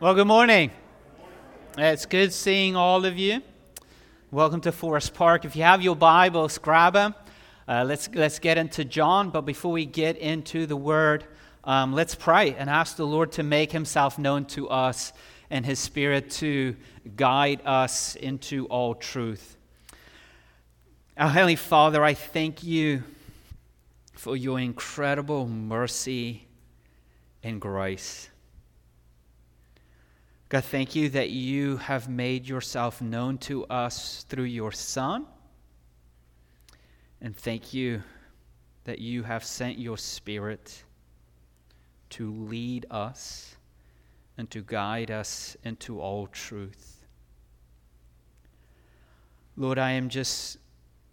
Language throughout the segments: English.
Well, good morning. It's good seeing all of you. Welcome to Forest Park. If you have your Bibles, grab them. Let's get into John. But before we get into the Word, let's pray and ask the Lord to make Himself known to us and His Spirit to guide us into all truth. Our Heavenly Father, I thank You for Your incredible mercy and grace. God, thank You that You have made Yourself known to us through Your Son. And thank You that You have sent Your Spirit to lead us and to guide us into all truth. Lord, I am just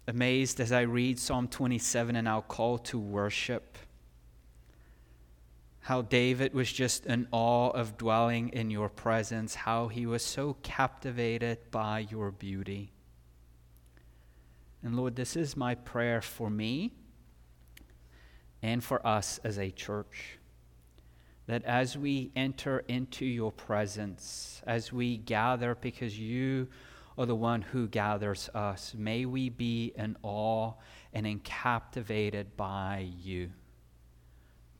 amazed as I read Psalm 27 and our call to worship. How David was just in awe of dwelling in Your presence, how he was so captivated by Your beauty. And Lord, this is my prayer for me and for us as a church, that as we enter into Your presence, as we gather, because You are the one who gathers us, may we be in awe and captivated by You.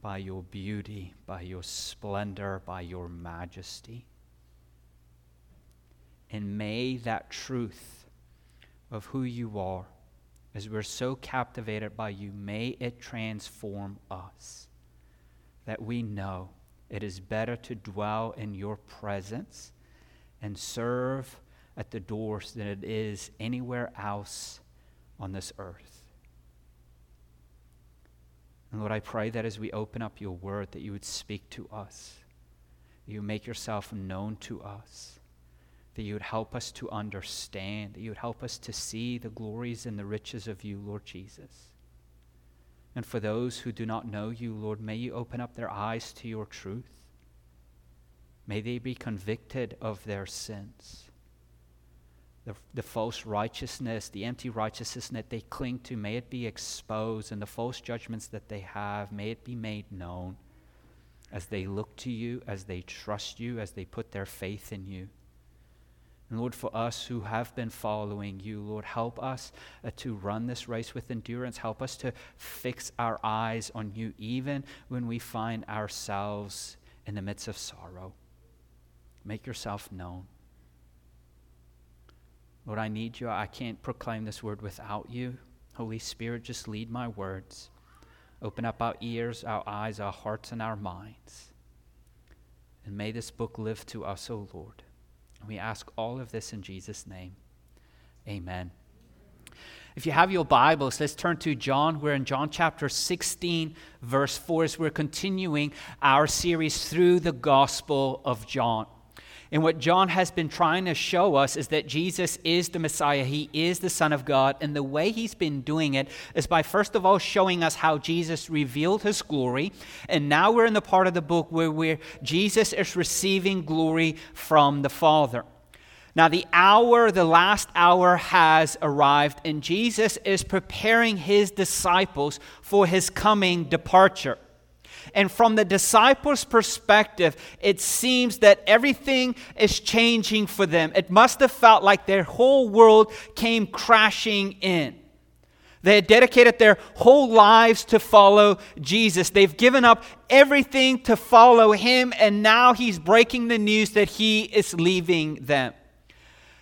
By Your beauty, by Your splendor, by Your majesty. And may that truth of who You are, as we're so captivated by You, may it transform us, that we know it is better to dwell in Your presence and serve at the doors than it is anywhere else on this earth. And Lord, I pray that as we open up Your Word, that You would speak to us, You make Yourself known to us, that You would help us to understand, that You would help us to see the glories and the riches of You, Lord Jesus. And for those who do not know You, Lord, may You open up their eyes to Your truth. May they be convicted of their sins, the false righteousness, the empty righteousness that they cling to, may it be exposed, and the false judgments that they have, may it be made known as they look to You, as they trust You, as they put their faith in You. And Lord, for us who have been following You, Lord, help us to run this race with endurance. Help us to fix our eyes on You, even when we find ourselves in the midst of sorrow. Make Yourself known. Lord, I need You. I can't proclaim this word without You. Holy Spirit, just lead my words. Open up our ears, our eyes, our hearts, and our minds. And may this book live to us, O Lord. And we ask all of this in Jesus' name. Amen. If you have your Bibles, let's turn to John. We're in John chapter 16, verse 4, as we're continuing our series through the Gospel of John. And what John has been trying to show us is that Jesus is the Messiah. He is the Son of God. And the way he's been doing it is by, first of all, showing us how Jesus revealed his glory. And now we're in the part of the book where Jesus is receiving glory from the Father. Now the last hour has arrived, and Jesus is preparing his disciples for his coming departure. And from the disciples' perspective, it seems that everything is changing for them. It must have felt like their whole world came crashing in. They had dedicated their whole lives to follow Jesus. They've given up everything to follow Him, and now He's breaking the news that He is leaving them.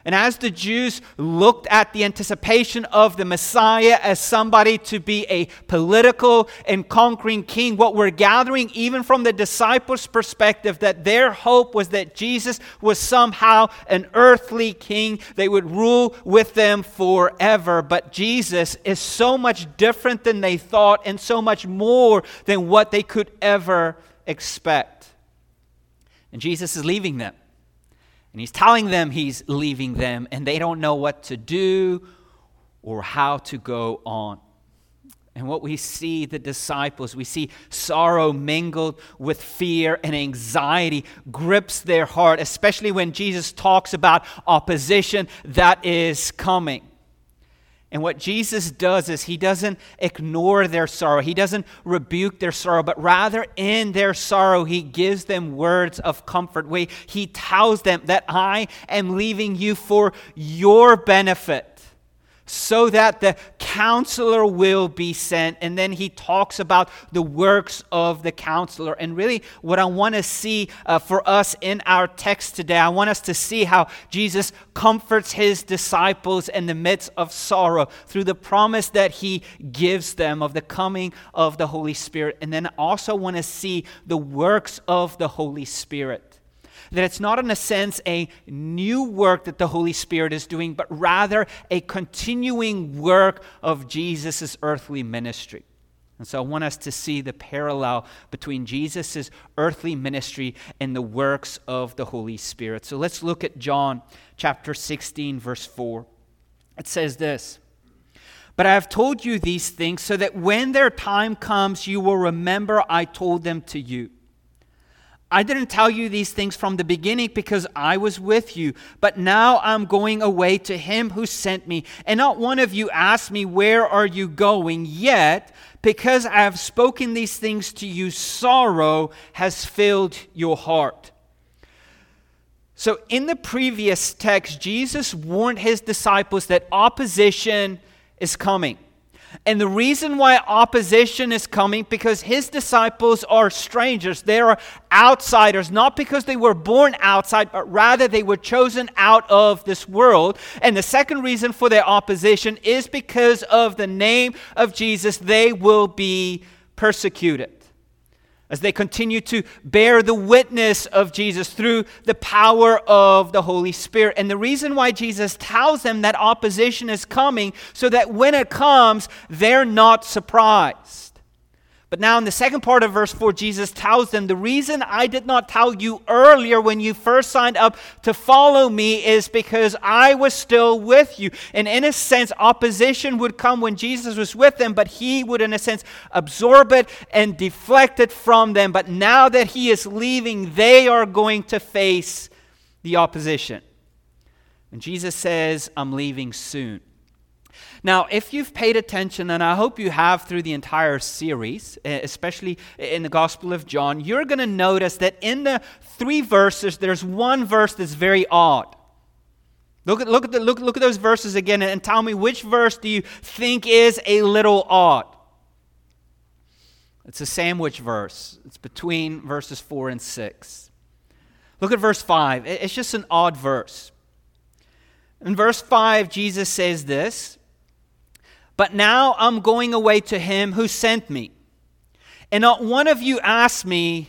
And as the Jews looked at the anticipation of the Messiah as somebody to be a political and conquering king, what we're gathering, even from the disciples' perspective, that their hope was that Jesus was somehow an earthly king. They would rule with them forever. But Jesus is so much different than they thought and so much more than what they could ever expect. And Jesus is leaving them. And he's telling them he's leaving them, and they don't know what to do or how to go on. And what we see, the disciples, we see sorrow mingled with fear, and anxiety grips their heart, especially when Jesus talks about opposition that is coming. And what Jesus does is he doesn't ignore their sorrow. He doesn't rebuke their sorrow, but rather in their sorrow, he gives them words of comfort. He tells them that I am leaving you for your benefit, so that the counselor will be sent. And then he talks about the works of the counselor. And really what I want to see for us in our text today, I want us to see how Jesus comforts his disciples in the midst of sorrow through the promise that he gives them of the coming of the Holy Spirit. And then I also want to see the works of the Holy Spirit. That it's not in a sense a new work that the Holy Spirit is doing, but rather a continuing work of Jesus' earthly ministry. And so I want us to see the parallel between Jesus' earthly ministry and the works of the Holy Spirit. So let's look at John chapter 16, verse 4. It says this, "But I have told you these things so that when their time comes, you will remember I told them to you. I didn't tell you these things from the beginning because I was with you, but now I'm going away to him who sent me. And not one of you asked me, where are you going? Yet, because I have spoken these things to you, sorrow has filled your heart." So in the previous text, Jesus warned his disciples that opposition is coming. And the reason why opposition is coming, because his disciples are strangers. They are outsiders, not because they were born outside, but rather they were chosen out of this world. And the second reason for their opposition is because of the name of Jesus, they will be persecuted. As they continue to bear the witness of Jesus through the power of the Holy Spirit. And the reason why Jesus tells them that opposition is coming, so that when it comes, they're not surprised. But now in the second part of verse 4, Jesus tells them, the reason I did not tell you earlier when you first signed up to follow me is because I was still with you. And in a sense, opposition would come when Jesus was with them, but he would in a sense absorb it and deflect it from them. But now that he is leaving, they are going to face the opposition. And Jesus says, I'm leaving soon. Now, if you've paid attention, and I hope you have through the entire series, especially in the Gospel of John, you're going to notice that in the three verses, there's one verse that's very odd. Look at those verses again and tell me which verse do you think is a little odd. It's a sandwich verse. It's between verses 4 and 6. Look at verse 5. It's just an odd verse. In verse 5, Jesus says this, "But now I'm going away to him who sent me. And not one of you asked me,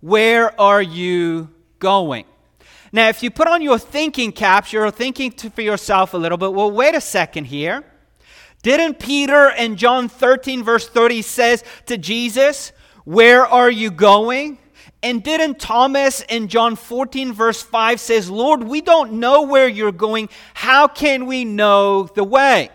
where are you going?" Now, if you put on your thinking caps, you're thinking for yourself a little bit, well, wait a second here. Didn't Peter in John 13 verse 30 says to Jesus, where are you going? And didn't Thomas in John 14 verse 5 says, Lord, we don't know where you're going. How can we know the way?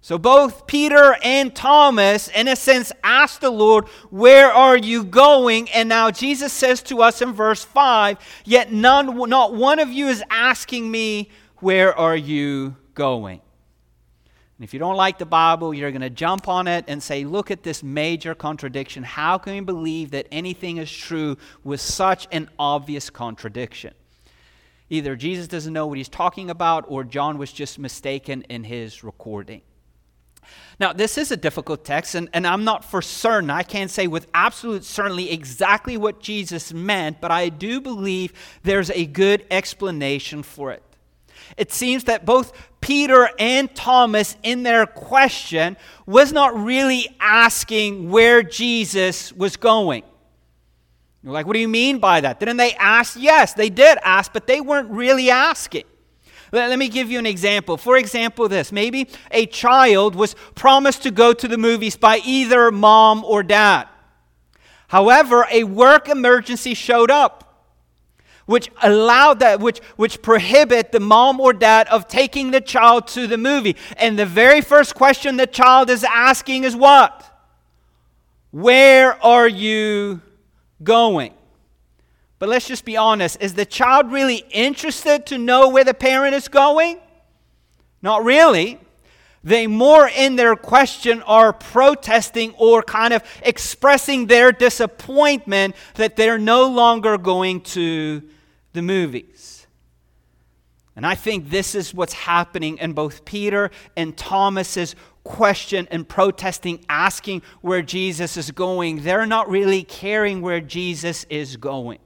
So both Peter and Thomas, in a sense, asked the Lord, where are you going? And now Jesus says to us in verse 5, yet not one of you is asking me, where are you going? And if you don't like the Bible, you're going to jump on it and say, look at this major contradiction. How can we believe that anything is true with such an obvious contradiction? Either Jesus doesn't know what he's talking about, or John was just mistaken in his recording. Now, this is a difficult text, and I'm not for certain. I can't say with absolute certainty exactly what Jesus meant, but I do believe there's a good explanation for it. It seems that both Peter and Thomas in their question was not really asking where Jesus was going. You're like, what do you mean by that? Didn't they ask? Yes, they did ask, but they weren't really asking. Let me give you an example. For example, this. Maybe a child was promised to go to the movies by either mom or dad. However, a work emergency showed up, which prohibit the mom or dad of taking the child to the movie. And the very first question the child is asking is what? Where are you going? But let's just be honest. Is the child really interested to know where the parent is going? Not really. they more in their question are protesting or kind of expressing their disappointment that they're no longer going to the movies. And I think this is what's happening in both Peter and Thomas's question and protesting, asking where Jesus is going. They're not really caring where Jesus is going.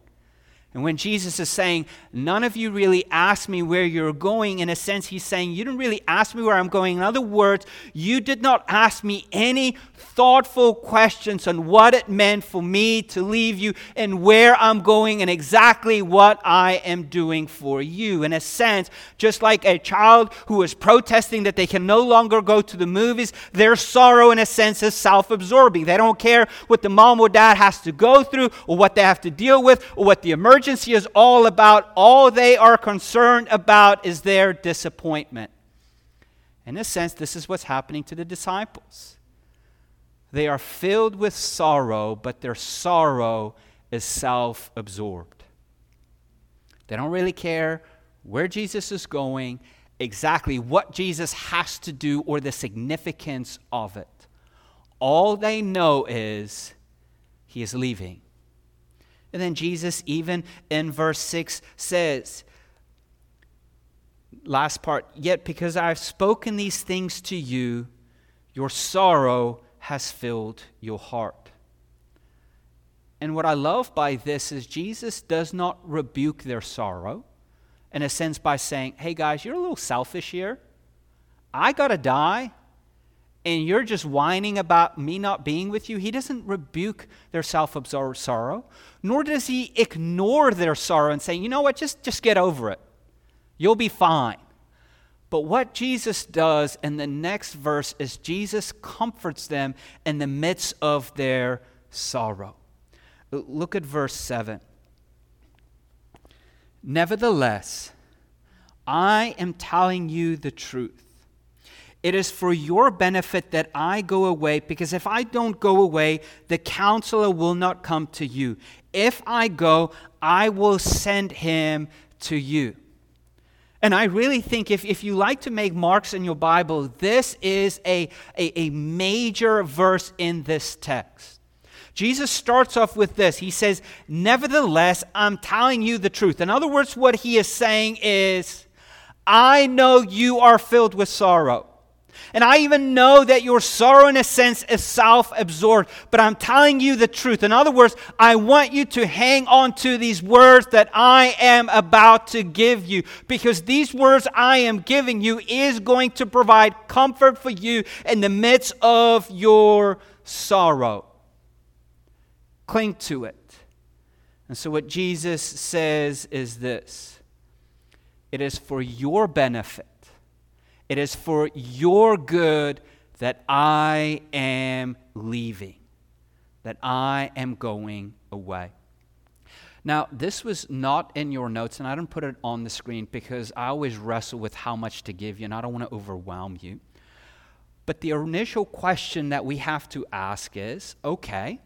And when Jesus is saying, none of you really asked me where you're going, in a sense, he's saying, you didn't really ask me where I'm going. In other words, you did not ask me any thoughtful questions on what it meant for me to leave you and where I'm going and exactly what I am doing for you. In a sense, just like a child who is protesting that they can no longer go to the movies, their sorrow, in a sense, is self-absorbing. They don't care what the mom or dad has to go through or what they have to deal with or what the emergency is all about. All they are concerned about is their disappointment. In a sense, this is what's happening to the disciples. They are filled with sorrow, but their sorrow is self-absorbed. They don't really care where Jesus is going, exactly what Jesus has to do, or the significance of it. All they know is he is leaving. And then Jesus, even in verse 6, says, last part, yet because I have spoken these things to you, your sorrow has filled your heart. And what I love by this is Jesus does not rebuke their sorrow, in a sense, by saying, hey guys, you're a little selfish here. I gotta die. And you're just whining about me not being with you. He doesn't rebuke their self-absorbed sorrow, nor does he ignore their sorrow and say, you know what, just get over it. You'll be fine. But what Jesus does in the next verse is Jesus comforts them in the midst of their sorrow. Look at verse 7. Nevertheless, I am telling you the truth. It is for your benefit that I go away, because if I don't go away, the counselor will not come to you. If I go, I will send him to you. And I really think if you like to make marks in your Bible, this is a major verse in this text. Jesus starts off with this. He says, nevertheless, I'm telling you the truth. In other words, what he is saying is, I know you are filled with sorrow. And I even know that your sorrow, in a sense, is self-absorbed. But I'm telling you the truth. In other words, I want you to hang on to these words that I am about to give you. Because these words I am giving you is going to provide comfort for you in the midst of your sorrow. Cling to it. And so what Jesus says is this. It is for your benefit. It is for your good that I am leaving, that I am going away. Now, this was not in your notes, and I didn't put it on the screen because I always wrestle with how much to give you, and I don't want to overwhelm you. But the initial question that we have to ask is, okay,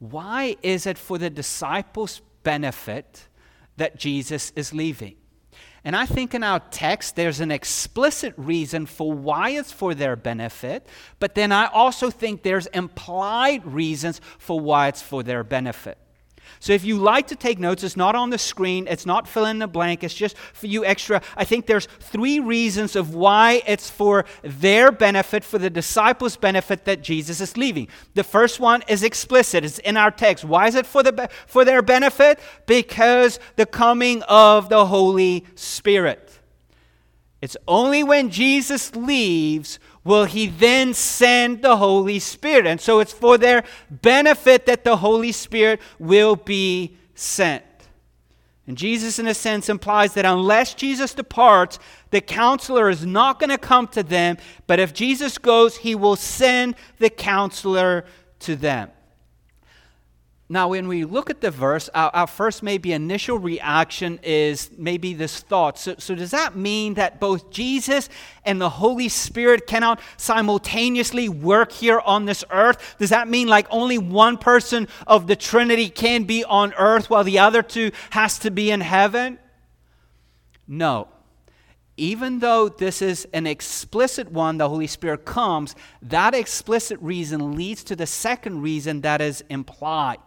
why is it for the disciples' benefit that Jesus is leaving? And I think in our text, there's an explicit reason for why it's for their benefit, but then I also think there's implied reasons for why it's for their benefit. So if you like to take notes, it's not on the screen, it's not fill in the blank, it's just for you extra. I think there's 3 reasons of why it's for their benefit, for the disciples' benefit that Jesus is leaving. The first one is explicit, it's in our text. Why is it for their benefit? Because the coming of the Holy Spirit. It's only when Jesus leaves will he then send the Holy Spirit. And so it's for their benefit that the Holy Spirit will be sent. And Jesus, in a sense, implies that unless Jesus departs, the counselor is not going to come to them. But if Jesus goes, he will send the counselor to them. Now, when we look at the verse, our first maybe initial reaction is maybe this thought. So does that mean that both Jesus and the Holy Spirit cannot simultaneously work here on this earth? Does that mean like only one person of the Trinity can be on earth while the other two has to be in heaven? No. even though this is an explicit one, the Holy Spirit comes, that explicit reason leads to the second reason that is implied.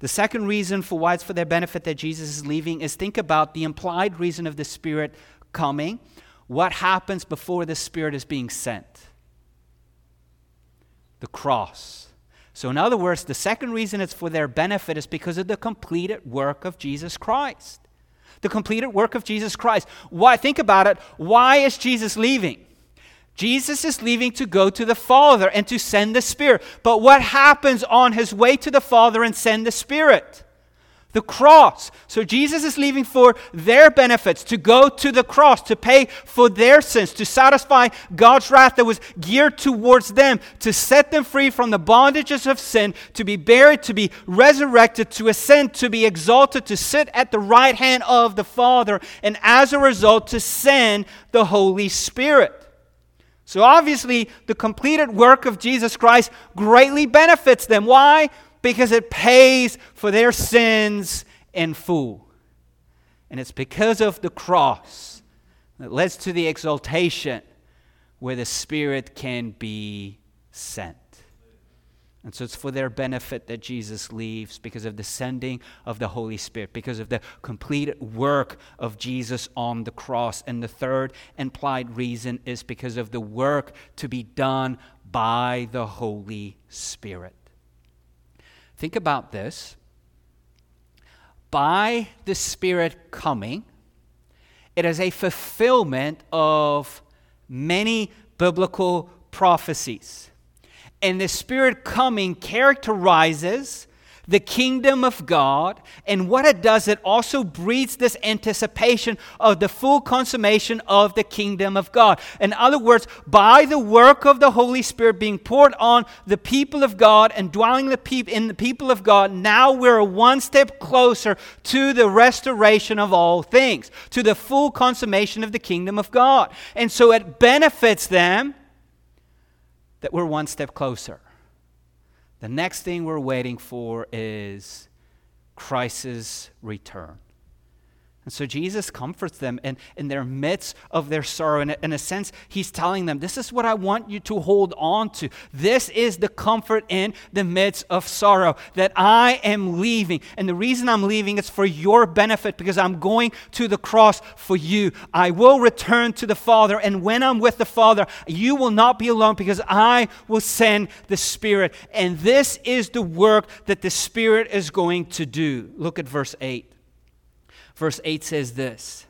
The second reason for why it's for their benefit that Jesus is leaving is think about the implied reason of the Spirit coming. What happens before the Spirit is being sent? The cross. So in other words, the second reason it's for their benefit is because of the completed work of Jesus Christ. The completed work of Jesus Christ. Why? Think about it. Why is Jesus leaving? Jesus is leaving to go to the Father and to send the Spirit. But what happens on his way to the Father and send the Spirit? The cross. So Jesus is leaving for their benefits, to go to the cross, to pay for their sins, to satisfy God's wrath that was geared towards them, to set them free from the bondages of sin, to be buried, to be resurrected, to ascend, to be exalted, to sit at the right hand of the Father, and as a result, to send the Holy Spirit. So obviously, the completed work of Jesus Christ greatly benefits them. Why? Because it pays for their sins in full. And it's because of the cross that leads to the exaltation where the Spirit can be sent. And so it's for their benefit that Jesus leaves, because of the sending of the Holy Spirit, because of the completed work of Jesus on the cross. And the third implied reason is because of the work to be done by the Holy Spirit. Think about this. By the Spirit coming, it is a fulfillment of many biblical prophecies. And the Spirit coming characterizes the kingdom of God, and what it does, it also breeds this anticipation of the full consummation of the kingdom of God. In other words, by the work of the Holy Spirit being poured on the people of God and dwelling in the people of God, now we're one step closer to the restoration of all things, to the full consummation of the kingdom of God. And so it benefits them that we're one step closer. The next thing we're waiting for is Christ's return. And so Jesus comforts them in their midst of their sorrow. And in a sense, he's telling them, this is what I want you to hold on to. This is the comfort in the midst of sorrow, that I am leaving. And the reason I'm leaving is for your benefit, because I'm going to the cross for you. I will return to the Father. And when I'm with the Father, you will not be alone, because I will send the Spirit. And this is the work that the Spirit is going to do. Look at verse 8. Verse 8 says this: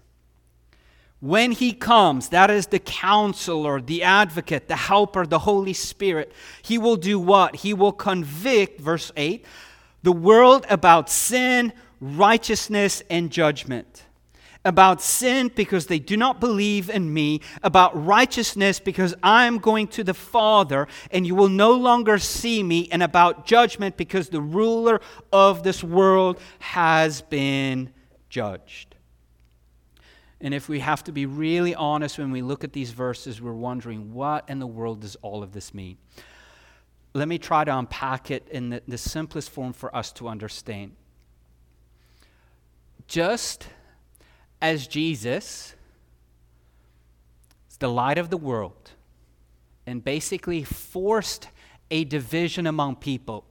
when he comes, that is the counselor, the advocate, the helper, the Holy Spirit, he will do what? He will convict, verse 8, the world about sin, righteousness, and judgment. About sin, because they do not believe in me. About righteousness, because I am going to the Father, and you will no longer see me. And about judgment, because the ruler of this world has been judged. And if we have to be really honest, when we look at these verses, we're wondering, what in the world does all of this mean? Let me try to unpack it in the simplest form for us to understand. Just as Jesus is the light of the world and basically forced a division among people,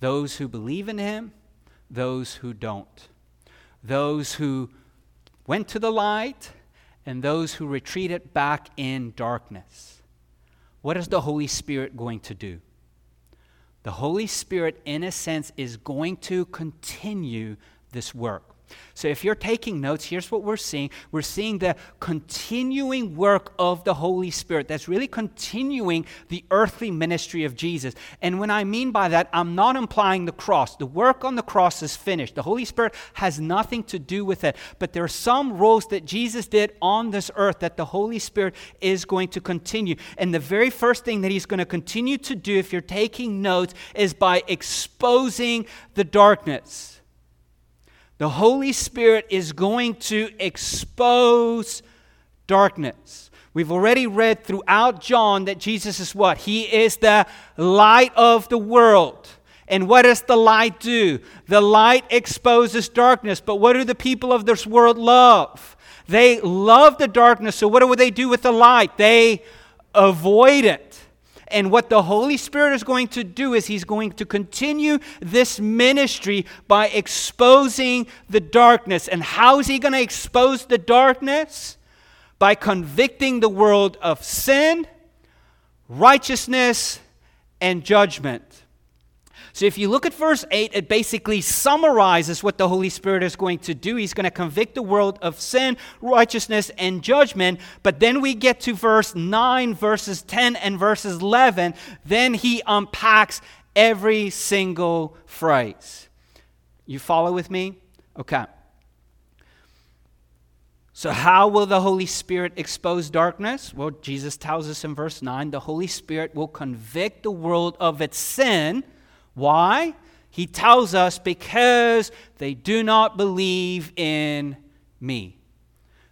those who believe in him, those who don't. Those who went to the light and those who retreated back in darkness. What is the Holy Spirit going to do? The Holy Spirit, in a sense, is going to continue this work. So if you're taking notes, here's what we're seeing. We're seeing the continuing work of the Holy Spirit that's really continuing the earthly ministry of Jesus. And when I mean by that, I'm not implying the cross. The work on the cross is finished. The Holy Spirit has nothing to do with it. But there are some roles that Jesus did on this earth that the Holy Spirit is going to continue. And the very first thing that he's going to continue to do, if you're taking notes, is by exposing the darkness. The Holy Spirit is going to expose darkness. We've already read throughout John that Jesus is what? He is the light of the world. And what does the light do? The light exposes darkness. But what do the people of this world love? They love the darkness, so what do they do with the light? They avoid it. And what the Holy Spirit is going to do is He's going to continue this ministry by exposing the darkness. And how is He going to expose the darkness? By convicting the world of sin, righteousness, and judgment. So if you look at verse 8, it basically summarizes what the Holy Spirit is going to do. He's going to convict the world of sin, righteousness, and judgment. But then we get to verse 9, verses 10, and verses 11. Then he unpacks every single phrase. You follow with me? Okay. So how will the Holy Spirit expose darkness? Well, Jesus tells us in verse 9, the Holy Spirit will convict the world of its sin. Why? He tells us because they do not believe in me.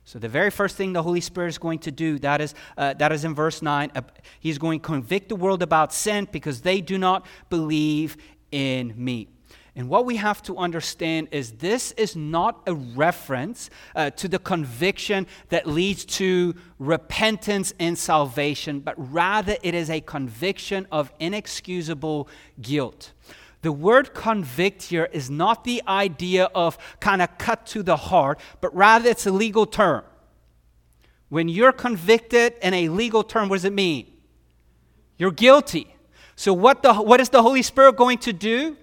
So the very first thing the Holy Spirit is going to do, that is in verse 9, he's going to convict the world about sin because they do not believe in me. And what we have to understand is this is not a reference to the conviction that leads to repentance and salvation, but rather it is a conviction of inexcusable guilt. The word convict here is not the idea of kind of cut to the heart, but rather it's a legal term. When you're convicted in a legal term, what does it mean? You're guilty. So what is the Holy Spirit going to do?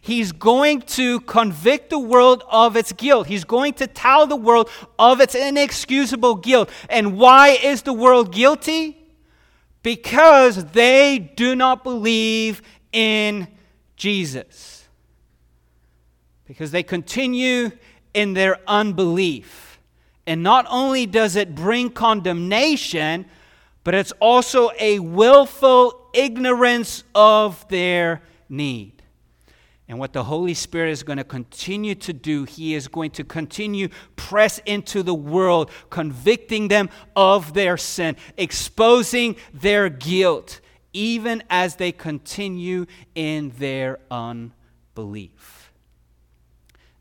He's going to convict the world of its guilt. He's going to tell the world of its inexcusable guilt. And why is the world guilty? Because they do not believe in Jesus. Because they continue in their unbelief. And not only does it bring condemnation, but it's also a willful ignorance of their need. And what the Holy Spirit is going to continue to do, He is going to continue press into the world, convicting them of their sin, exposing their guilt, even as they continue in their unbelief.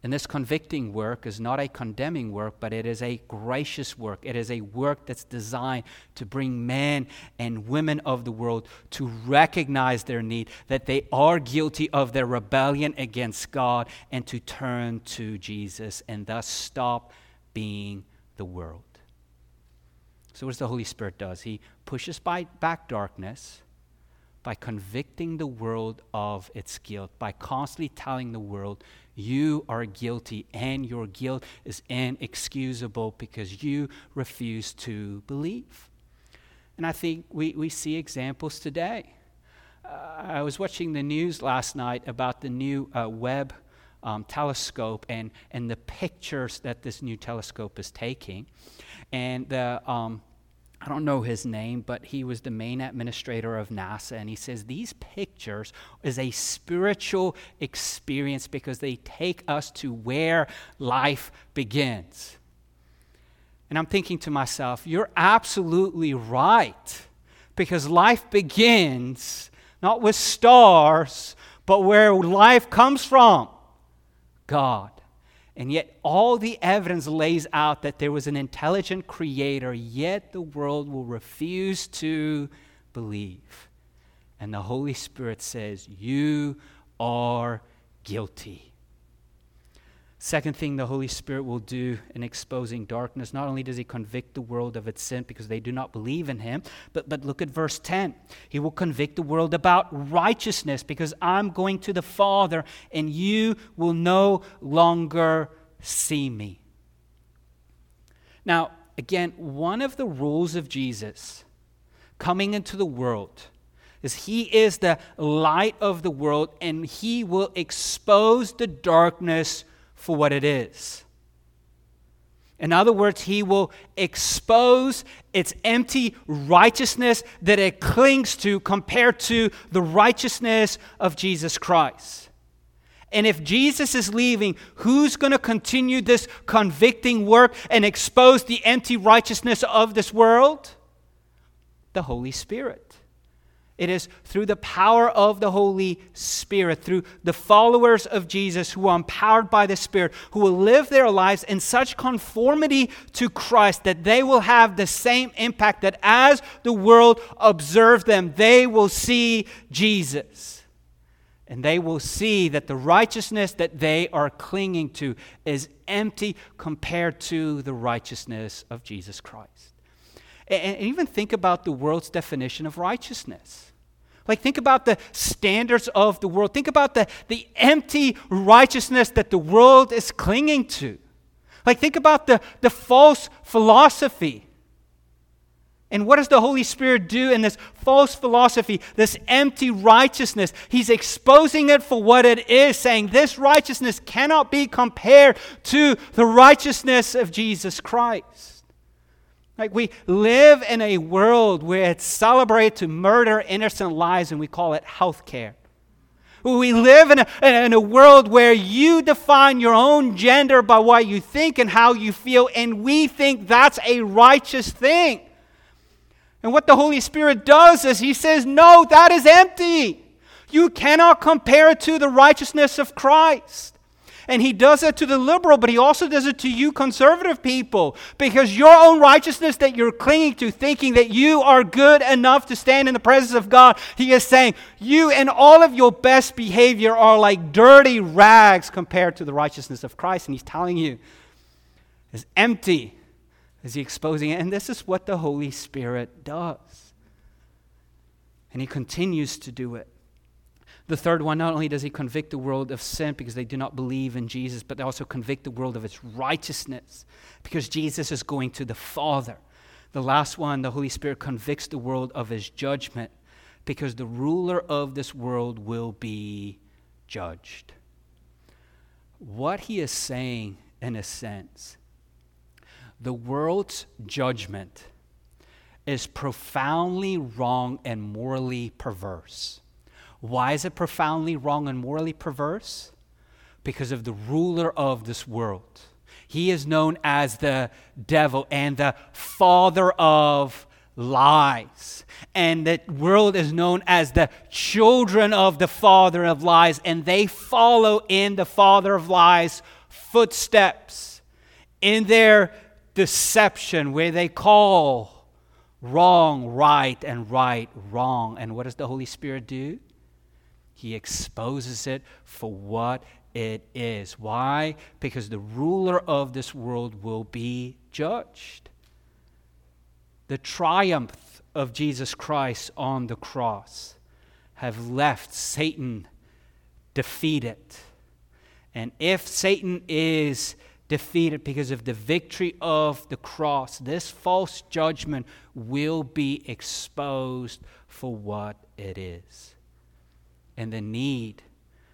And this convicting work is not a condemning work, but it is a gracious work. It is a work that's designed to bring men and women of the world to recognize their need, that they are guilty of their rebellion against God, and to turn to Jesus and thus stop being the world. So what does the Holy Spirit does? He pushes back darkness by convicting the world of its guilt, by constantly telling the world, you are guilty, and your guilt is inexcusable because you refuse to believe. And I think we see examples today. I was watching the news last night about the new Webb telescope and the pictures that this new telescope is taking. And I don't know his name, but he was the main administrator of NASA, and he says these pictures is a spiritual experience because they take us to where life begins. And I'm thinking to myself, you're absolutely right, because life begins not with stars, but where life comes from, God. And yet all the evidence lays out that there was an intelligent creator, yet the world will refuse to believe. And the Holy Spirit says, you are guilty. Second thing the Holy Spirit will do in exposing darkness, not only does He convict the world of its sin because they do not believe in Him, but look at verse 10. He will convict the world about righteousness because I'm going to the Father and you will no longer see me. Now, again, one of the rules of Jesus coming into the world is He is the light of the world and He will expose the darkness for what it is. In other words, He will expose its empty righteousness that it clings to compared to the righteousness of Jesus Christ. And if Jesus is leaving, who's going to continue this convicting work and expose the empty righteousness of this world? The Holy Spirit. It is through the power of the Holy Spirit, through the followers of Jesus who are empowered by the Spirit, who will live their lives in such conformity to Christ that they will have the same impact, that as the world observes them, they will see Jesus. And they will see that the righteousness that they are clinging to is empty compared to the righteousness of Jesus Christ. And even think about the world's definition of righteousness. Like, think about the standards of the world. Think about the empty righteousness that the world is clinging to. Like, think about the false philosophy. And what does the Holy Spirit do in this false philosophy, this empty righteousness? He's exposing it for what it is, saying this righteousness cannot be compared to the righteousness of Jesus Christ. Like, we live in a world where it's celebrated to murder innocent lives, and we call it healthcare. We live in a world where you define your own gender by what you think and how you feel, and we think that's a righteous thing. And what the Holy Spirit does is he says, no, that is empty. You cannot compare it to the righteousness of Christ. And he does it to the liberal, but he also does it to you conservative people, because your own righteousness that you're clinging to, thinking that you are good enough to stand in the presence of God, he is saying, you and all of your best behavior are like dirty rags compared to the righteousness of Christ. And he's telling you, it's empty. Is he exposing it? And this is what the Holy Spirit does. And he continues to do it. The third one, not only does he convict the world of sin because they do not believe in Jesus, but they also convict the world of its righteousness because Jesus is going to the Father. The last one, the Holy Spirit convicts the world of his judgment because the ruler of this world will be judged. What he is saying, in a sense, the world's judgment is profoundly wrong and morally perverse. Why is it profoundly wrong and morally perverse? Because of the ruler of this world. He is known as the devil and the father of lies. And the world is known as the children of the father of lies. And they follow in the father of lies' footsteps in their deception, where they call wrong right and right wrong. And what does the Holy Spirit do? He exposes it for what it is. Why? Because the ruler of this world will be judged. The triumph of Jesus Christ on the cross have left Satan defeated. And if Satan is defeated because of the victory of the cross, this false judgment will be exposed for what it is. And the need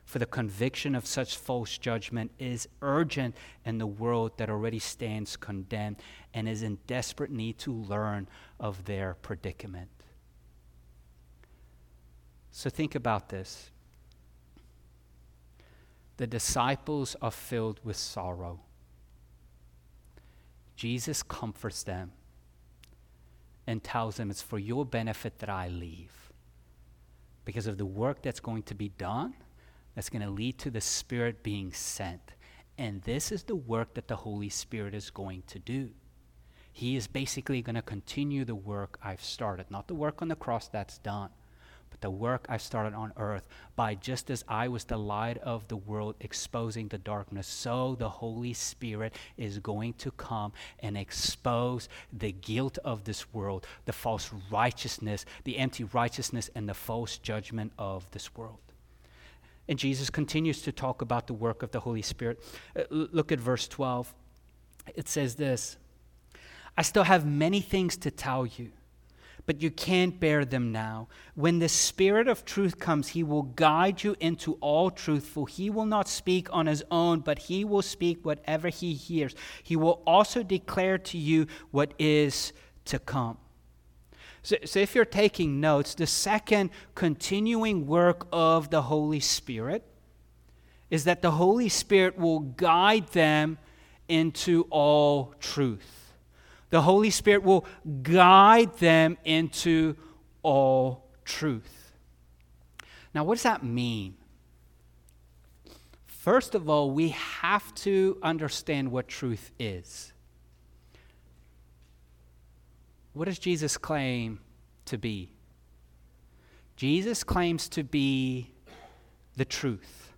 for the conviction of such false judgment is urgent in the world that already stands condemned and is in desperate need to learn of their predicament. So think about this. The disciples are filled with sorrow. Jesus comforts them and tells them, it's for your benefit that I leave. Because of the work that's going to be done, that's going to lead to the Spirit being sent. And this is the work that the Holy Spirit is going to do. He is basically going to continue the work I've started. Not the work on the cross that's done, but the work I've started on earth. By just as I was the light of the world exposing the darkness, so the Holy Spirit is going to come and expose the guilt of this world, the false righteousness, the empty righteousness, and the false judgment of this world. And Jesus continues to talk about the work of the Holy Spirit. Look at verse 12. It says this, I still have many things to tell you, but you can't bear them now. When the Spirit of truth comes, he will guide you into all truth, for he will not speak on his own, but he will speak whatever he hears. He will also declare to you what is to come. So if you're taking notes, the second continuing work of the Holy Spirit is that the Holy Spirit will guide them into all truth. The Holy Spirit will guide them into all truth. Now, what does that mean? First of all, we have to understand what truth is. What does Jesus claim to be? Jesus claims to be the truth.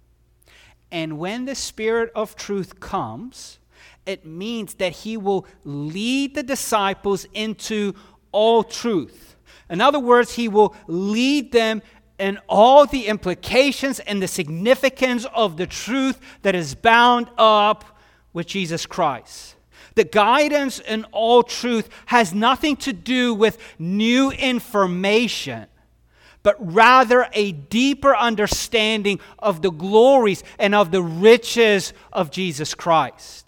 And when the Spirit of truth comes, it means that he will lead the disciples into all truth. In other words, he will lead them in all the implications and the significance of the truth that is bound up with Jesus Christ. The guidance in all truth has nothing to do with new information, but rather a deeper understanding of the glories and of the riches of Jesus Christ.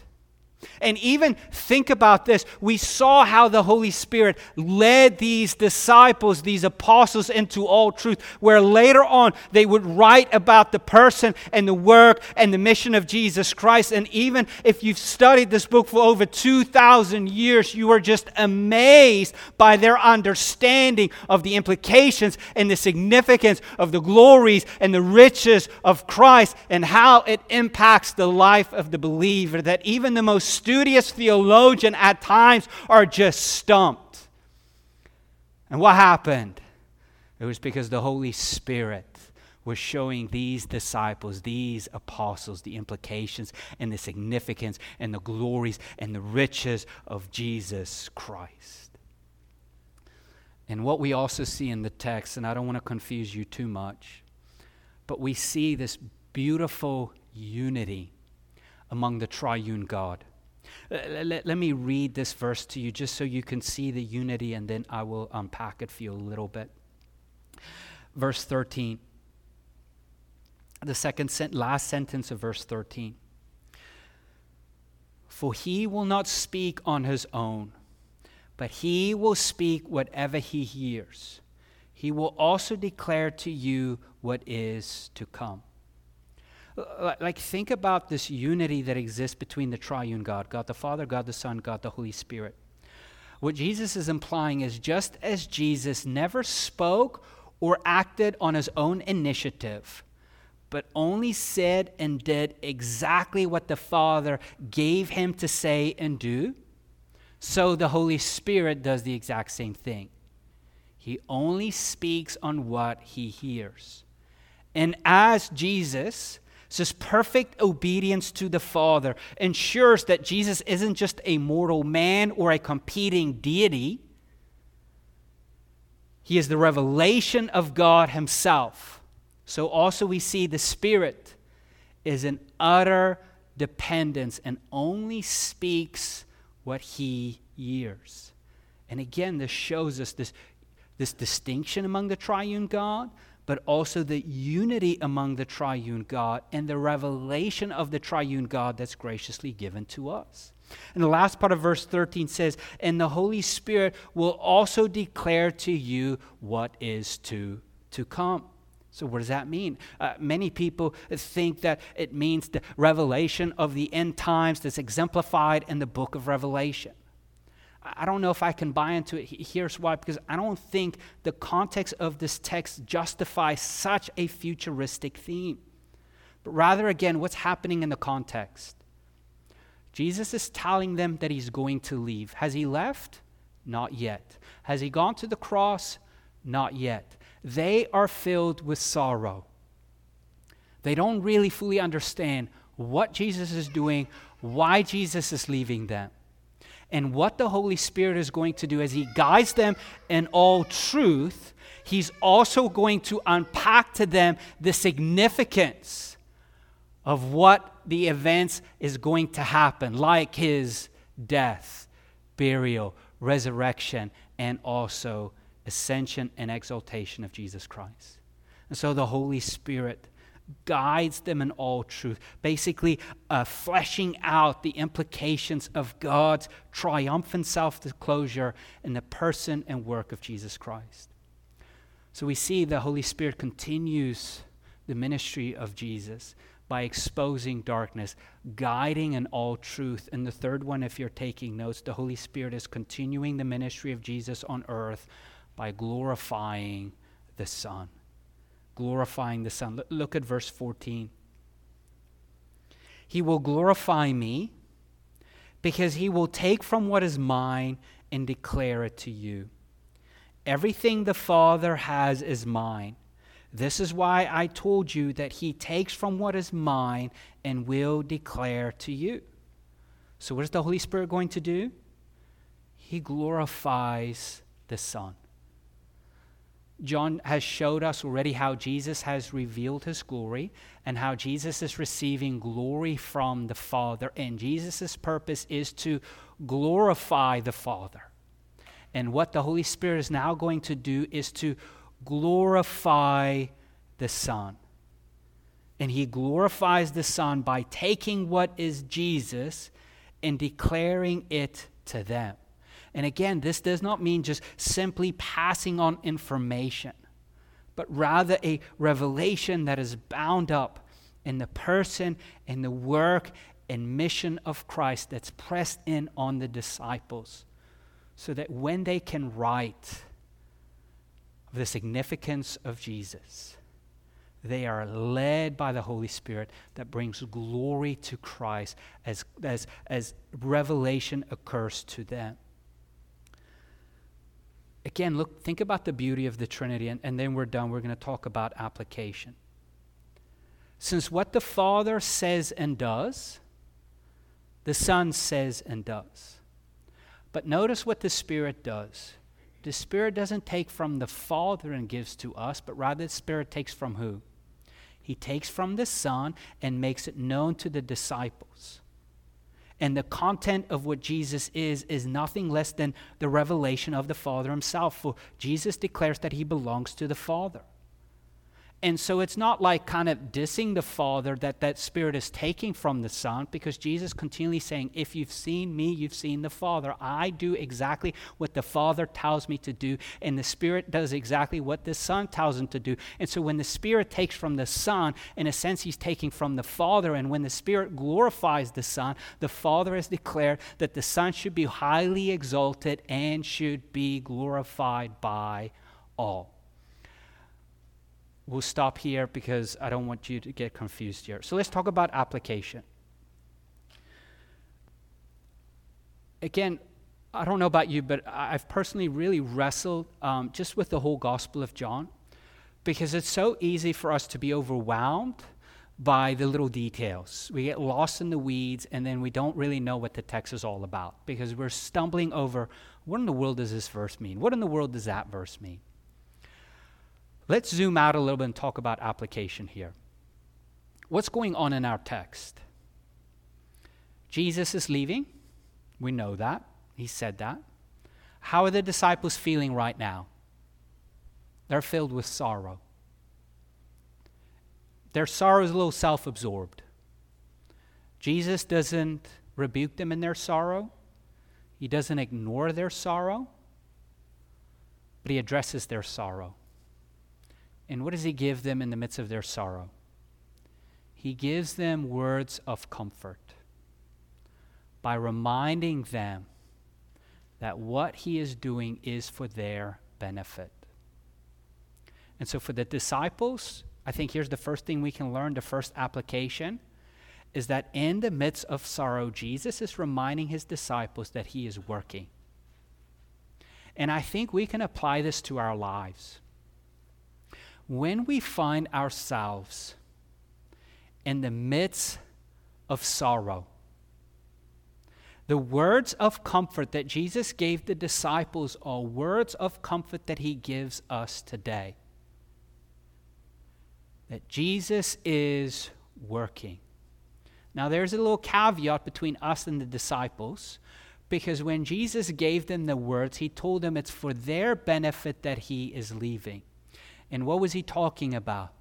And even think about this. We saw how the Holy Spirit led these disciples, these apostles, into all truth, where later on they would write about the person and the work and the mission of Jesus Christ. And even if you've studied this book for over 2,000 years, you are just amazed by their understanding of the implications and the significance of the glories and the riches of Christ and how it impacts the life of the believer, that even the most studious theologians at times are just stumped. And what happened? It was because the Holy Spirit was showing these disciples, these apostles, the implications and the significance and the glories and the riches of Jesus Christ. And what we also see in the text, and I don't want to confuse you too much, but we see this beautiful unity among the triune God. Let me read this verse to you just so you can see the unity, and then I will unpack it for you a little bit. Verse 13. The last sentence of verse 13. For he will not speak on his own, but he will speak whatever he hears. He will also declare to you what is to come. Like, think about this unity that exists between the triune God, God the Father, God the Son, God the Holy Spirit. What Jesus is implying is just as Jesus never spoke or acted on his own initiative, but only said and did exactly what the Father gave him to say and do, so the Holy Spirit does the exact same thing. He only speaks on what he hears. And as Jesus, this perfect obedience to the Father ensures that Jesus isn't just a mortal man or a competing deity. He is the revelation of God himself. So also we see the Spirit is in utter dependence and only speaks what he hears. And again, this shows us this distinction among the triune God, but also the unity among the triune God and the revelation of the triune God that's graciously given to us. And the last part of verse 13 says, and the Holy Spirit will also declare to you what is to come. So what does that mean? Many people think that it means the revelation of the end times that's exemplified in the book of Revelation. I don't know if I can buy into it. Here's why, because I don't think the context of this text justifies such a futuristic theme. But rather, again, what's happening in the context? Jesus is telling them that he's going to leave. Has he left? Not yet. Has he gone to the cross? Not yet. They are filled with sorrow. They don't really fully understand what Jesus is doing, why Jesus is leaving them. And what the Holy Spirit is going to do as he guides them in all truth, he's also going to unpack to them the significance of what the events is going to happen, like his death, burial, resurrection, and also ascension and exaltation of Jesus Christ. And so the Holy Spirit guides them in all truth, basically fleshing out the implications of God's triumphant self-disclosure in the person and work of Jesus Christ. So we see the Holy Spirit continues the ministry of Jesus by exposing darkness, guiding in all truth. And the third one, if you're taking notes, the Holy Spirit is continuing the ministry of Jesus on earth by glorifying the Son, glorifying the Son. Look at verse 14. He will glorify me because he will take from what is mine and declare it to you. Everything the Father has is mine. This is why I told you that he takes from what is mine and will declare to you. So what is the Holy Spirit going to do? He glorifies the Son. John has showed us already how Jesus has revealed his glory and how Jesus is receiving glory from the Father. And Jesus' purpose is to glorify the Father. And what the Holy Spirit is now going to do is to glorify the Son. And he glorifies the Son by taking what is Jesus and declaring it to them. And again, this does not mean just simply passing on information, but rather a revelation that is bound up in the person and the work and mission of Christ that's pressed in on the disciples, so that when they can write of the significance of Jesus, they are led by the Holy Spirit that brings glory to Christ as revelation occurs to them. Again, look, think about the beauty of the Trinity, and then we're done. We're going to talk about application. Since what the Father says and does, the Son says and does. But notice what the Spirit does. The Spirit doesn't take from the Father and gives to us, but rather the Spirit takes from who? He takes from the Son and makes it known to the disciples. And the content of what Jesus is nothing less than the revelation of the Father himself. For Jesus declares that he belongs to the Father. And so it's not like kind of dissing the Father that Spirit is taking from the Son, because Jesus continually saying, if you've seen me, you've seen the Father. I do exactly what the Father tells me to do, and the Spirit does exactly what the Son tells him to do. And so when the Spirit takes from the Son, in a sense he's taking from the Father, and when the Spirit glorifies the Son, the Father has declared that the Son should be highly exalted and should be glorified by all. We'll stop here because I don't want you to get confused here. So let's talk about application. Again, I don't know about you, but I've personally really wrestled just with the whole Gospel of John, because it's so easy for us to be overwhelmed by the little details. We get lost in the weeds, and then we don't really know what the text is all about because we're stumbling over, what in the world does this verse mean? What in the world does that verse mean? Let's zoom out a little bit and talk about application here. What's going on in our text? Jesus is leaving. We know that. He said that. How are the disciples feeling right now? They're filled with sorrow. Their sorrow is a little self-absorbed. Jesus doesn't rebuke them in their sorrow. He doesn't ignore their sorrow, but he addresses their sorrow. And what does he give them in the midst of their sorrow? He gives them words of comfort by reminding them that what he is doing is for their benefit. And so for the disciples, I think here's the first thing we can learn, the first application, is that in the midst of sorrow, Jesus is reminding his disciples that he is working. And I think we can apply this to our lives. When we find ourselves in the midst of sorrow, the words of comfort that Jesus gave the disciples are words of comfort that he gives us today. That Jesus is working. Now there's a little caveat between us and the disciples, because when Jesus gave them the words, he told them it's for their benefit that he is leaving. And what was he talking about?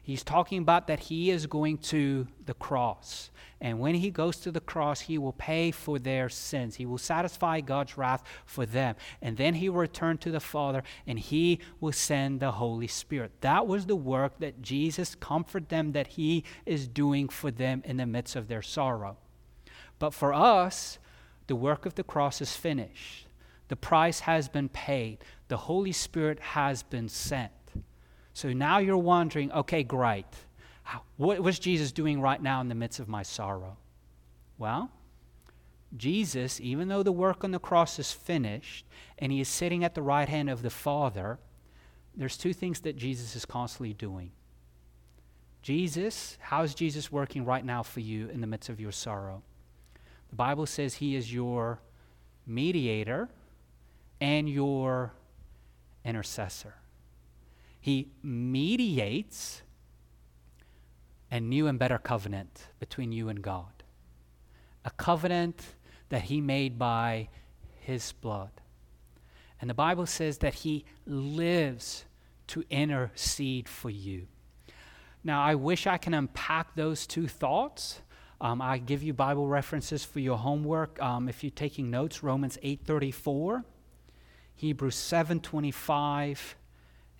He's talking about that he is going to the cross. And when he goes to the cross, he will pay for their sins. He will satisfy God's wrath for them. And then he will return to the Father, and he will send the Holy Spirit. That was the work that Jesus comforted them that he is doing for them in the midst of their sorrow. But for us, the work of the cross is finished. The price has been paid. The Holy Spirit has been sent. So now you're wondering, okay, great. What was Jesus doing right now in the midst of my sorrow? Well, Jesus, even though the work on the cross is finished and he is sitting at the right hand of the Father, there's two things that Jesus is constantly doing. Jesus, how is Jesus working right now for you in the midst of your sorrow? The Bible says he is your mediator and your intercessor. He mediates a new and better covenant between you and God. A covenant that he made by his blood. And the Bible says that he lives to intercede for you. Now, I wish I can unpack those two thoughts. I give you Bible references for your homework. If you're taking notes, Romans 8:34, Hebrews 7:25,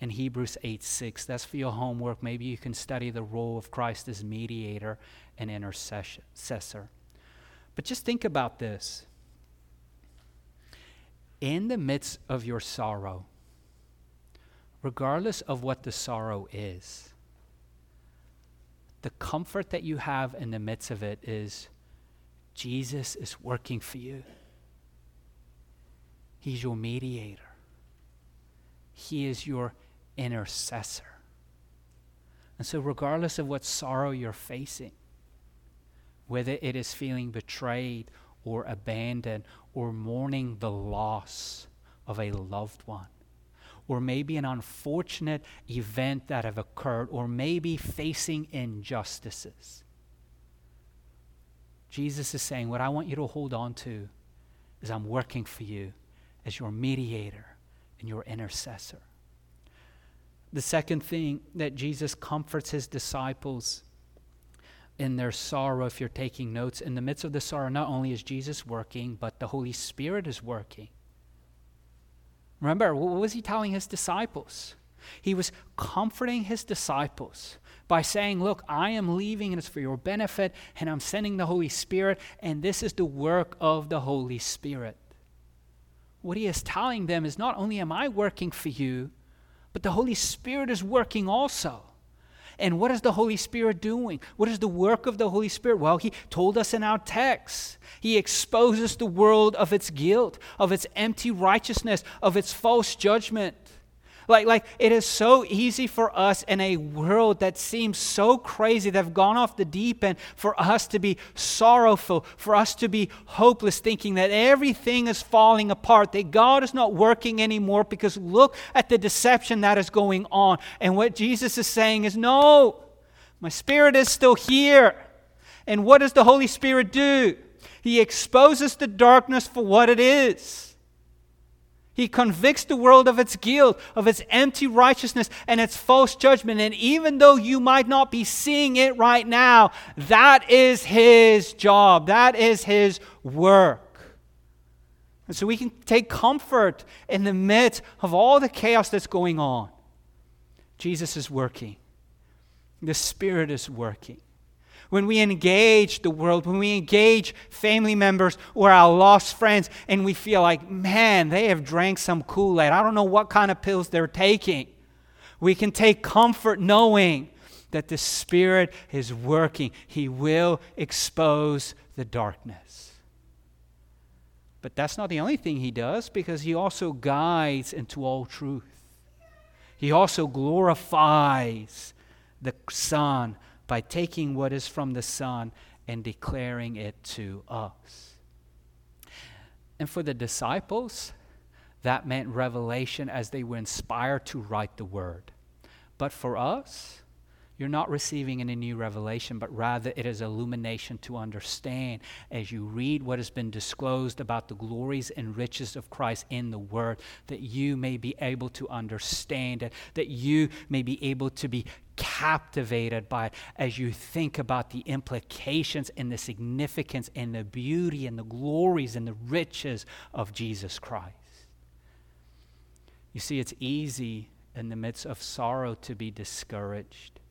and Hebrews 8:6. That's for your homework. Maybe you can study the role of Christ as mediator and intercessor. But just think about this. In the midst of your sorrow, regardless of what the sorrow is, the comfort that you have in the midst of it is Jesus is working for you. He's your mediator. He is your intercessor. And so regardless of what sorrow you're facing, whether it is feeling betrayed or abandoned or mourning the loss of a loved one, or maybe an unfortunate event that have occurred, or maybe facing injustices, Jesus is saying, what I want you to hold on to is I'm working for you as your mediator and your intercessor. The second thing that Jesus comforts his disciples in their sorrow, if you're taking notes, in the midst of the sorrow, not only is Jesus working, but the Holy Spirit is working. Remember, what was he telling his disciples? He was comforting his disciples by saying, look, I am leaving and it's for your benefit, and I'm sending the Holy Spirit, and this is the work of the Holy Spirit. What he is telling them is not only am I working for you, but the Holy Spirit is working also. And what is the Holy Spirit doing? What is the work of the Holy Spirit? Well, he told us in our text. He exposes the world of its guilt, of its empty righteousness, of its false judgment. Like it is so easy for us in a world that seems so crazy, they've gone off the deep end, for us to be sorrowful, for us to be hopeless, thinking that everything is falling apart, that God is not working anymore because look at the deception that is going on. And what Jesus is saying is, no, my Spirit is still here. And what does the Holy Spirit do? He exposes the darkness for what it is. He convicts the world of its guilt, of its empty righteousness, and its false judgment. And even though you might not be seeing it right now, that is his job. That is his work. And so we can take comfort in the midst of all the chaos that's going on. Jesus is working. The Spirit is working. When we engage the world, when we engage family members or our lost friends, and we feel like, man, they have drank some Kool-Aid. I don't know what kind of pills they're taking. We can take comfort knowing that the Spirit is working. He will expose the darkness. But that's not the only thing he does, because he also guides into all truth. He also glorifies the Son by taking what is from the Son and declaring it to us. And for the disciples, that meant revelation as they were inspired to write the Word. But for us, you're not receiving any new revelation, but rather it is illumination to understand as you read what has been disclosed about the glories and riches of Christ in the Word, that you may be able to understand it, that you may be able to be captivated by it as you think about the implications and the significance and the beauty and the glories and the riches of Jesus Christ. You see, it's easy in the midst of sorrow to be discouraged.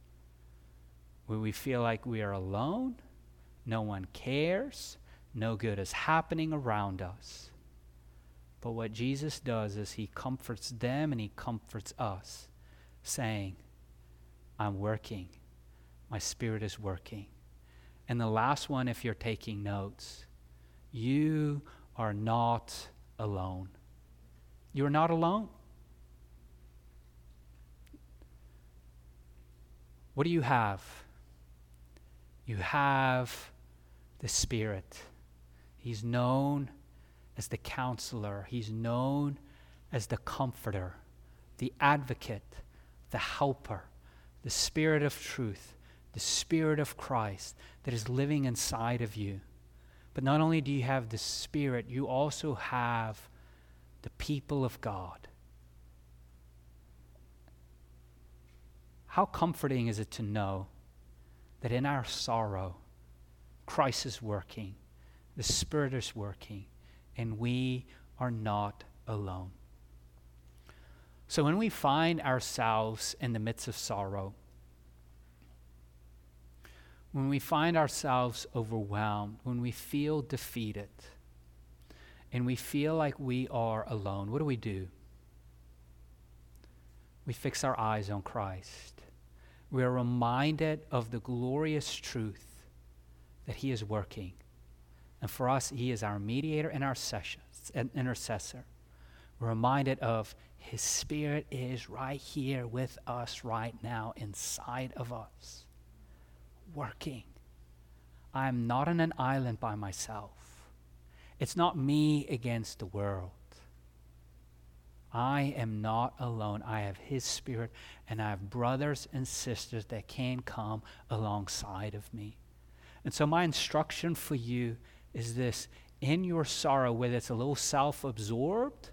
When we feel like we are alone, no one cares, no good is happening around us. But what Jesus does is he comforts them and he comforts us, saying, I'm working. My spirit is working. And the last one, if you're taking notes, you are not alone. You're not alone. What do you have? You have the Spirit. He's known as the Counselor. He's known as the Comforter, the Advocate, the Helper, the Spirit of Truth, the Spirit of Christ that is living inside of you. But not only do you have the Spirit, you also have the people of God. How comforting is it to know that in our sorrow, Christ is working, the Spirit is working, and we are not alone. So when we find ourselves in the midst of sorrow, when we find ourselves overwhelmed, when we feel defeated, and we feel like we are alone, what do? We fix our eyes on Christ. We are reminded of the glorious truth that He is working. And for us, He is our mediator and our intercessor. We're reminded of His Spirit is right here with us right now, inside of us, working. I am not on an island by myself. It's not me against the world. I am not alone. I have His Spirit, and I have brothers and sisters that can come alongside of me. And so my instruction for you is this: in your sorrow, whether it's a little self-absorbed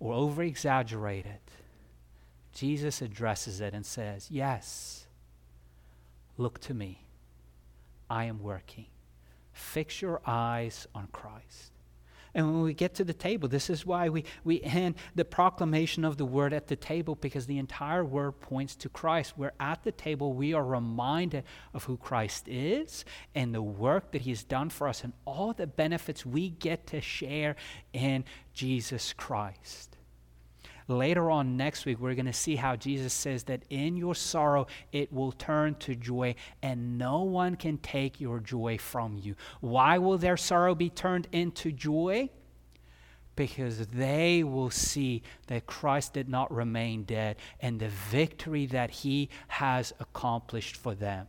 or over-exaggerated, Jesus addresses it and says, yes, look to me. I am working. Fix your eyes on Christ. And when we get to the table, this is why we end the proclamation of the word at the table, because the entire word points to Christ. We're at the table. We are reminded of who Christ is and the work that He has done for us and all the benefits we get to share in Jesus Christ. Later on next week, we're going to see how Jesus says that in your sorrow, it will turn to joy, and no one can take your joy from you. Why will their sorrow be turned into joy? Because they will see that Christ did not remain dead and the victory that He has accomplished for them.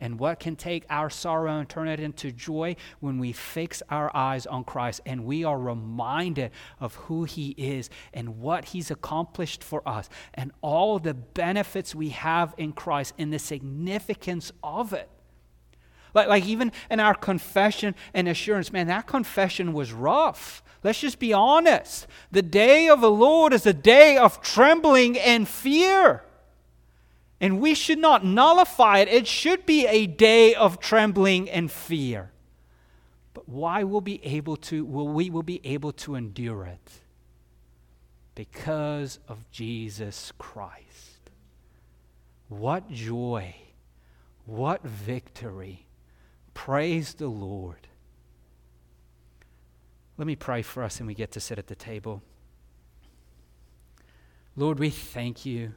And what can take our sorrow and turn it into joy? When we fix our eyes on Christ and we are reminded of who He is and what He's accomplished for us and all the benefits we have in Christ and the significance of it. Like even in our confession and assurance, man, that confession was rough. Let's just be honest. The day of the Lord is a day of trembling and fear. And we should not nullify it. It should be a day of trembling and fear. But why will we be able to endure it? Because of Jesus Christ. What joy. What victory. Praise the Lord. Let me pray for us and we get to sit at the table. Lord, we thank You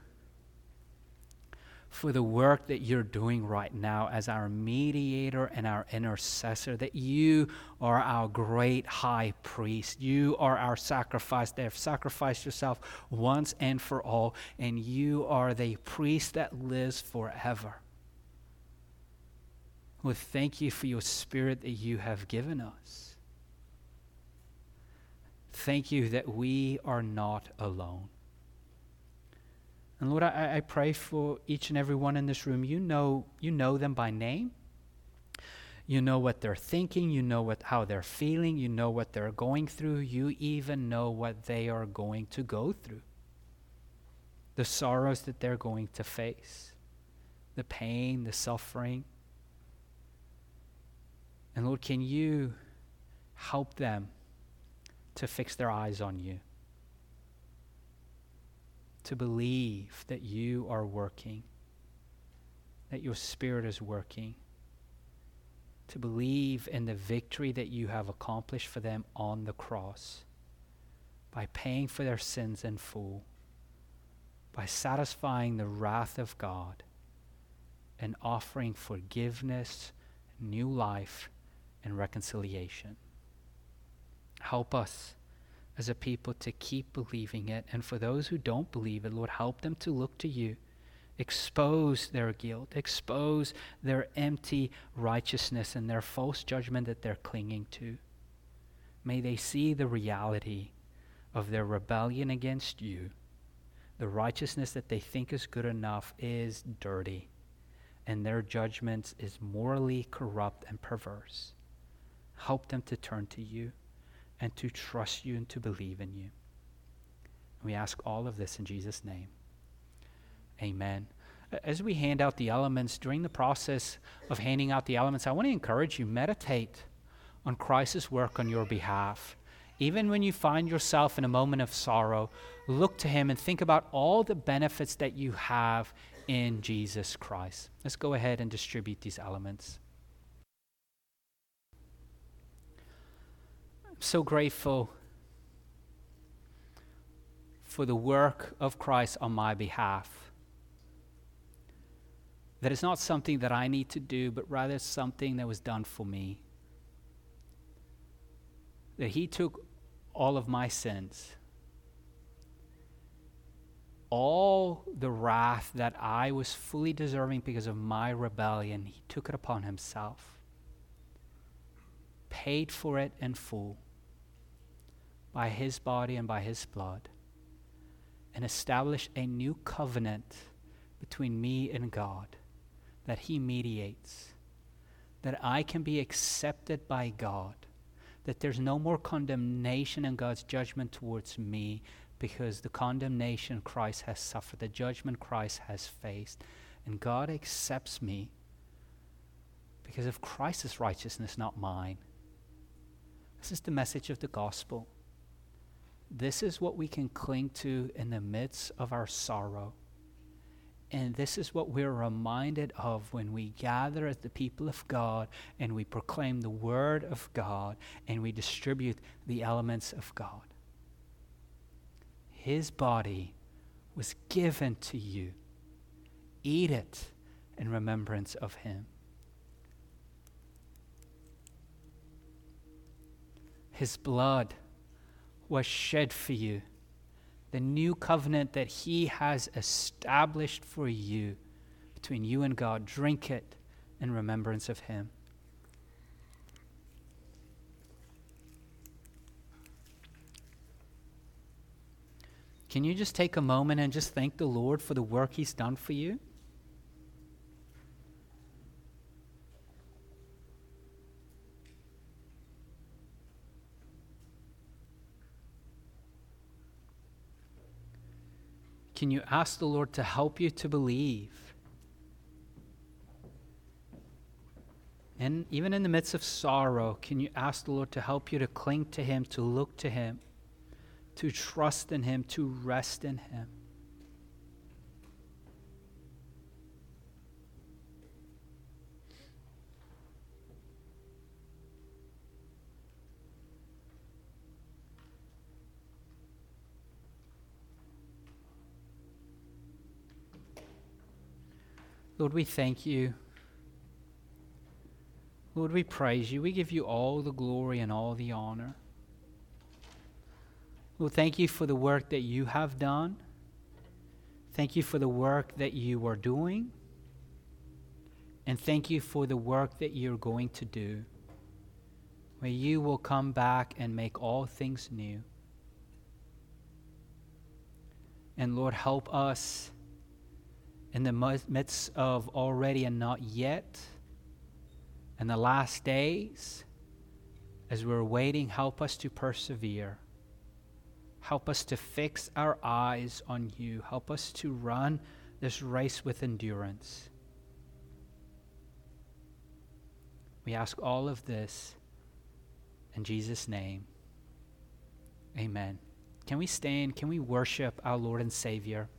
for the work that You're doing right now as our mediator and our intercessor, that You are our great high priest. You are our sacrifice that have sacrificed Yourself once and for all, and You are the priest that lives forever. Well, thank You for Your Spirit that You have given us. Thank You that we are not alone. And Lord, I pray for each and every one in this room. You know them by name. You know what they're thinking. You know how they're feeling. You know what they're going through. You even know what they are going to go through. The sorrows that they're going to face. The pain, the suffering. And Lord, can You help them to fix their eyes on You? To believe that You are working, that Your Spirit is working, to believe in the victory that You have accomplished for them on the cross by paying for their sins in full, by satisfying the wrath of God and offering forgiveness, new life, and reconciliation. Help us as a people to keep believing it. And for those who don't believe it, Lord, help them to look to you. Expose their guilt. Expose their empty righteousness and their false judgment that they're clinging to. May they see the reality of their rebellion against you. The righteousness that they think is good enough is dirty, and their judgment is morally corrupt and perverse. Help them to turn to you and to trust you and to believe in you. We ask all of this in Jesus' name. Amen. As we hand out the elements, during the process of handing out the elements, I want to encourage you, meditate on Christ's work on your behalf. Even when you find yourself in a moment of sorrow, look to him and think about all the benefits that you have in Jesus Christ. Let's go ahead and distribute these elements. I'm so grateful for the work of Christ on my behalf. That it's not something that I need to do, but rather something that was done for me. That he took all of my sins, all the wrath that I was fully deserving because of my rebellion, he took it upon himself, paid for it in full by his body and by his blood, and established a new covenant between me and God that he mediates, that I can be accepted by God, that there's no more condemnation in God's judgment towards me, because the condemnation Christ has suffered, the judgment Christ has faced. And God accepts me because of Christ's righteousness, not mine. This is the message of the gospel. This is what we can cling to in the midst of our sorrow. And this is what we're reminded of when we gather as the people of God and we proclaim the word of God and we distribute the elements of God. His body was given to you. Eat it in remembrance of him. His blood was shed for you. The new covenant that he has established for you, between you and God, drink it in remembrance of him. Can you just take a moment and just thank the Lord for the work he's done for you? Can you ask the Lord to help you to believe? And even in the midst of sorrow, can you ask the Lord to help you to cling to him, to look to him, to trust in him, to rest in him? Lord, we thank you. Lord, we praise you. We give you all the glory and all the honor. Lord, thank you for the work that you have done. Thank you for the work that you are doing. And thank you for the work that you're going to do, where you will come back and make all things new. And Lord, help us in the midst of already and not yet, in the last days, as we're waiting, help us to persevere. Help us to fix our eyes on you. Help us to run this race with endurance. We ask all of this in Jesus' name. Amen. Can we stand? Can we worship our Lord and Savior?